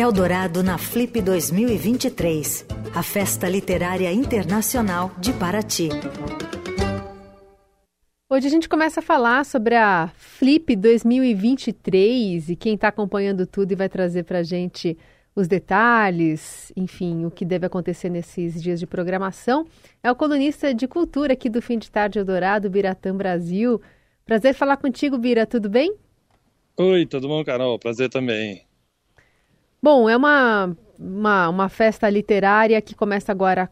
Eldorado na Flip 2023, a Festa Literária Internacional de Paraty. Hoje a gente começa a falar sobre a Flip 2023 e quem está acompanhando tudo e vai trazer para a gente os detalhes, enfim, o que deve acontecer nesses dias de programação, é o colunista de cultura aqui do Fim de Tarde Eldorado, Ubiratan Brasil. Prazer falar contigo, Bira, tudo bem? Oi, tudo bom, Carol? Prazer também. Bom, é uma festa literária que começa agora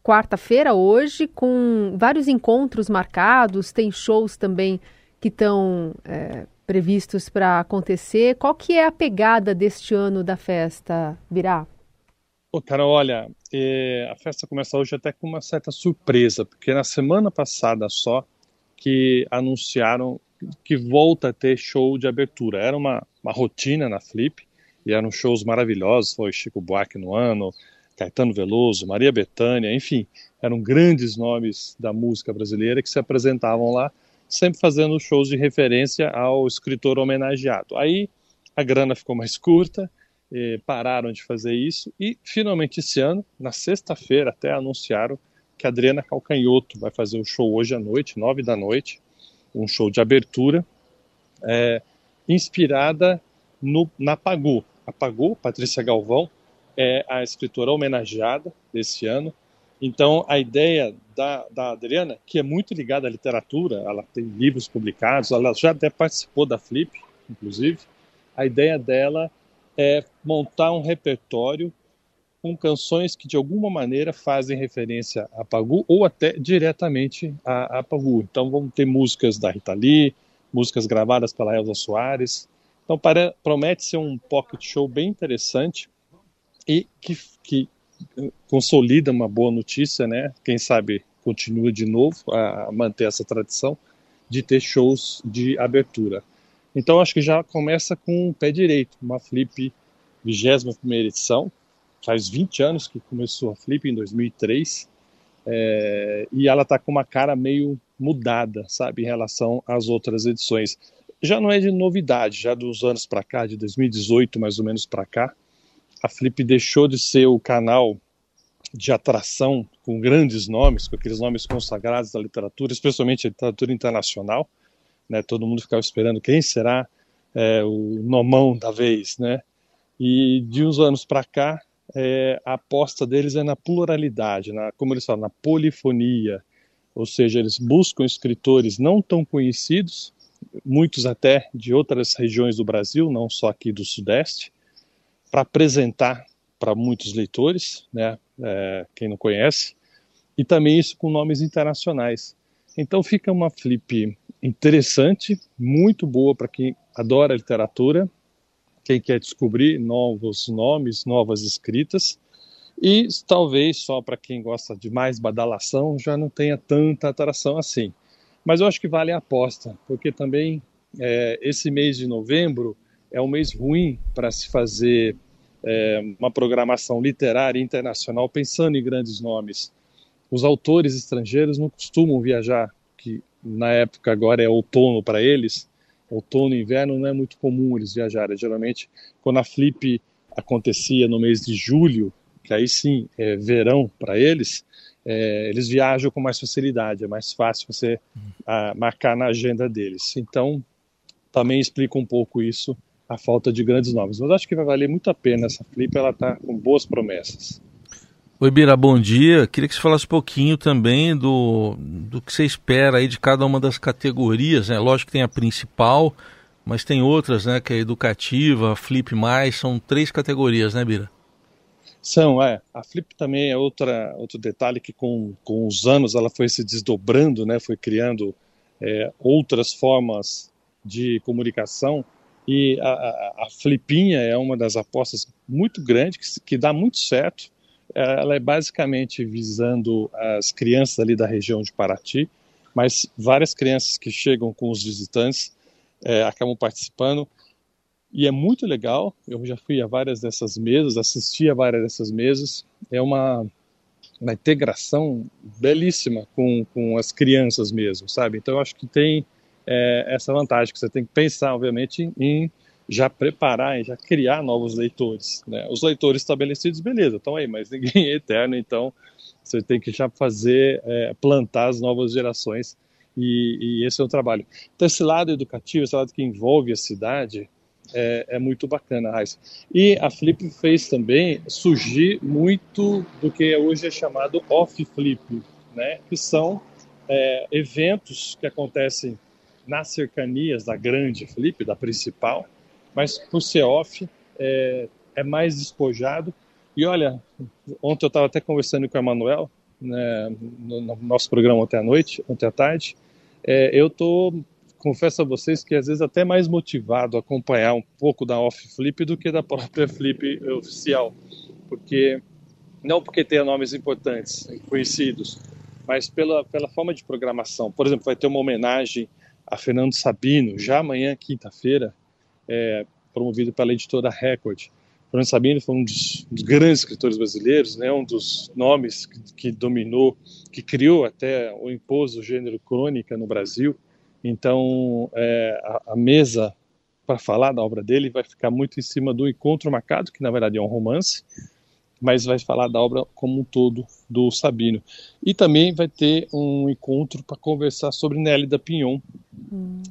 quarta-feira, hoje, com vários encontros marcados, tem shows também que estão previstos para acontecer. Qual que é a pegada deste ano da festa, Birá? Ô, Carol, olha, a festa começa hoje até com uma certa surpresa, porque na semana passada só que anunciaram que volta a ter show de abertura. Era uma rotina na Flip, e eram shows maravilhosos, foi Chico Buarque no ano, Caetano Veloso, Maria Bethânia, enfim, eram grandes nomes da música brasileira que se apresentavam lá, sempre fazendo shows de referência ao escritor homenageado. Aí a grana ficou mais curta, pararam de fazer isso, e finalmente esse ano, na sexta-feira, até anunciaram que a Adriana Calcanhoto vai fazer um show hoje à noite, 21h, um show de abertura, inspirada na Pagô. A Pagô, Patrícia Galvão, é a escritora homenageada desse ano. Então, a ideia da Adriana, que é muito ligada à literatura, ela tem livros publicados, ela já até participou da Flip, inclusive. A ideia dela é montar um repertório com canções que, de alguma maneira, fazem referência a Pagô ou até diretamente a Pagô. Então, vão ter músicas da Rita Lee, músicas gravadas pela Elza Soares. Então, promete ser um pocket show bem interessante e que consolida uma boa notícia, né? Quem sabe continua de novo a manter essa tradição de ter shows de abertura. Então, acho que já começa com o pé direito, uma Flip 21ª edição. Faz 20 anos que começou a Flip, em 2003, e ela está com uma cara meio mudada, sabe, em relação às outras edições. Já não é de novidade, já dos anos para cá, de 2018 mais ou menos para cá, a Flip deixou de ser o canal de atração com grandes nomes, com aqueles nomes consagrados da literatura, especialmente a literatura internacional, né? Todo mundo ficava esperando quem será o nomão da vez, né? E de uns anos para cá, a aposta deles é na pluralidade, como eles falam, na polifonia, ou seja, eles buscam escritores não tão conhecidos, muitos até de outras regiões do Brasil, não só aqui do Sudeste, para apresentar para muitos leitores, né, quem não conhece, e também isso com nomes internacionais. Então fica uma Flip interessante, muito boa para quem adora literatura, quem quer descobrir novos nomes, novas escritas, e talvez só para quem gosta de mais badalação já não tenha tanta atração assim. Mas eu acho que vale a aposta, porque também esse mês de novembro é um mês ruim para se fazer uma programação literária internacional pensando em grandes nomes. Os autores estrangeiros não costumam viajar, que na época agora é outono para eles. Outono e inverno não é muito comum eles viajarem. Geralmente, quando a Flip acontecia no mês de julho, que aí sim é verão para eles, eles viajam com mais facilidade, é mais fácil você marcar na agenda deles. Então, também explica um pouco isso, a falta de grandes nomes. Mas acho que vai valer muito a pena essa Flip, ela está com boas promessas. Oi, Bira, bom dia. Queria que você falasse um pouquinho também do que você espera aí de cada uma das categorias, né? Lógico que tem a principal, mas tem outras, né? Que é a educativa, a Flip+, são 3 categorias, né, Bira? São, A Flip também é outro detalhe que com os anos ela foi se desdobrando, né? Foi criando outras formas de comunicação. E a Flipinha é uma das apostas muito grande, que dá muito certo. Ela é basicamente visando as crianças ali da região de Paraty, mas várias crianças que chegam com os visitantes acabam participando, e é muito legal. Eu já fui a várias dessas mesas, assisti a várias dessas mesas, é uma integração belíssima com as crianças mesmo, sabe? Então eu acho que tem essa vantagem, que você tem que pensar, obviamente, em já preparar e já criar novos leitores, né? Os leitores estabelecidos, beleza, estão aí, mas ninguém é eterno, então você tem que já fazer, plantar as novas gerações, e esse é o trabalho. Então esse lado educativo, esse lado que envolve a cidade, é muito bacana, Raíssa. E a Flip fez também surgir muito do que hoje é chamado off-flip, né? Que são eventos que acontecem nas cercanias da grande Flip, da principal, mas por ser off é mais despojado. E olha, ontem eu estava até conversando com o Emanuel, né, no nosso programa ontem à tarde, eu estou, confesso a vocês que às vezes até mais motivado a acompanhar um pouco da off Flip do que da própria Flip oficial, porque tenha nomes importantes, conhecidos, mas pela forma de programação. Por exemplo, vai ter uma homenagem a Fernando Sabino, já amanhã, quinta-feira, promovido pela editora Record. Fernando Sabino foi um dos grandes escritores brasileiros, né, um dos nomes que dominou, que criou até o impôs do gênero crônica no Brasil. Então, a mesa para falar da obra dele vai ficar muito em cima do Encontro Marcado, que na verdade é um romance, mas vai falar da obra como um todo do Sabino. E também vai ter um encontro para conversar sobre Nélida Pinhão.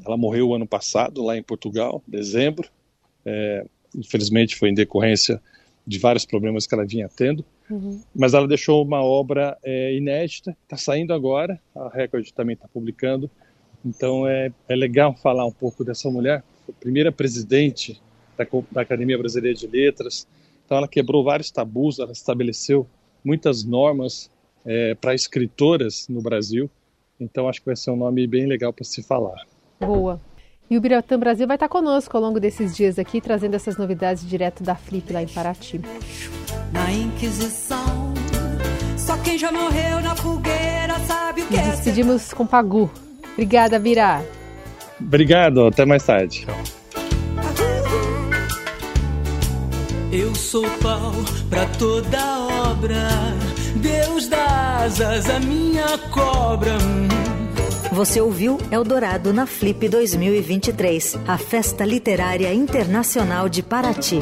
Ela morreu ano passado, lá em Portugal, em dezembro. Infelizmente foi em decorrência de vários problemas que ela vinha tendo. Uhum. Mas ela deixou uma obra inédita, está saindo agora, a Record também está publicando. Então é legal falar um pouco dessa mulher, a primeira presidente da Academia Brasileira de Letras. Então ela quebrou vários tabus, ela estabeleceu muitas normas para escritoras no Brasil. Então acho que vai ser um nome bem legal para se falar. Boa. E o Ubiratan Brasil vai estar conosco ao longo desses dias aqui, trazendo essas novidades direto da Flip lá em Paraty. Na Inquisição, só quem já morreu na fogueira sabe o que é. E decidimos com Pagu. Obrigada, Birá. Obrigado, até mais tarde. Tchau. Eu sou pau pra toda obra, Deus dá asas à minha cobra. Você ouviu Eldorado na Flip 2023, a Festa Literária Internacional de Paraty.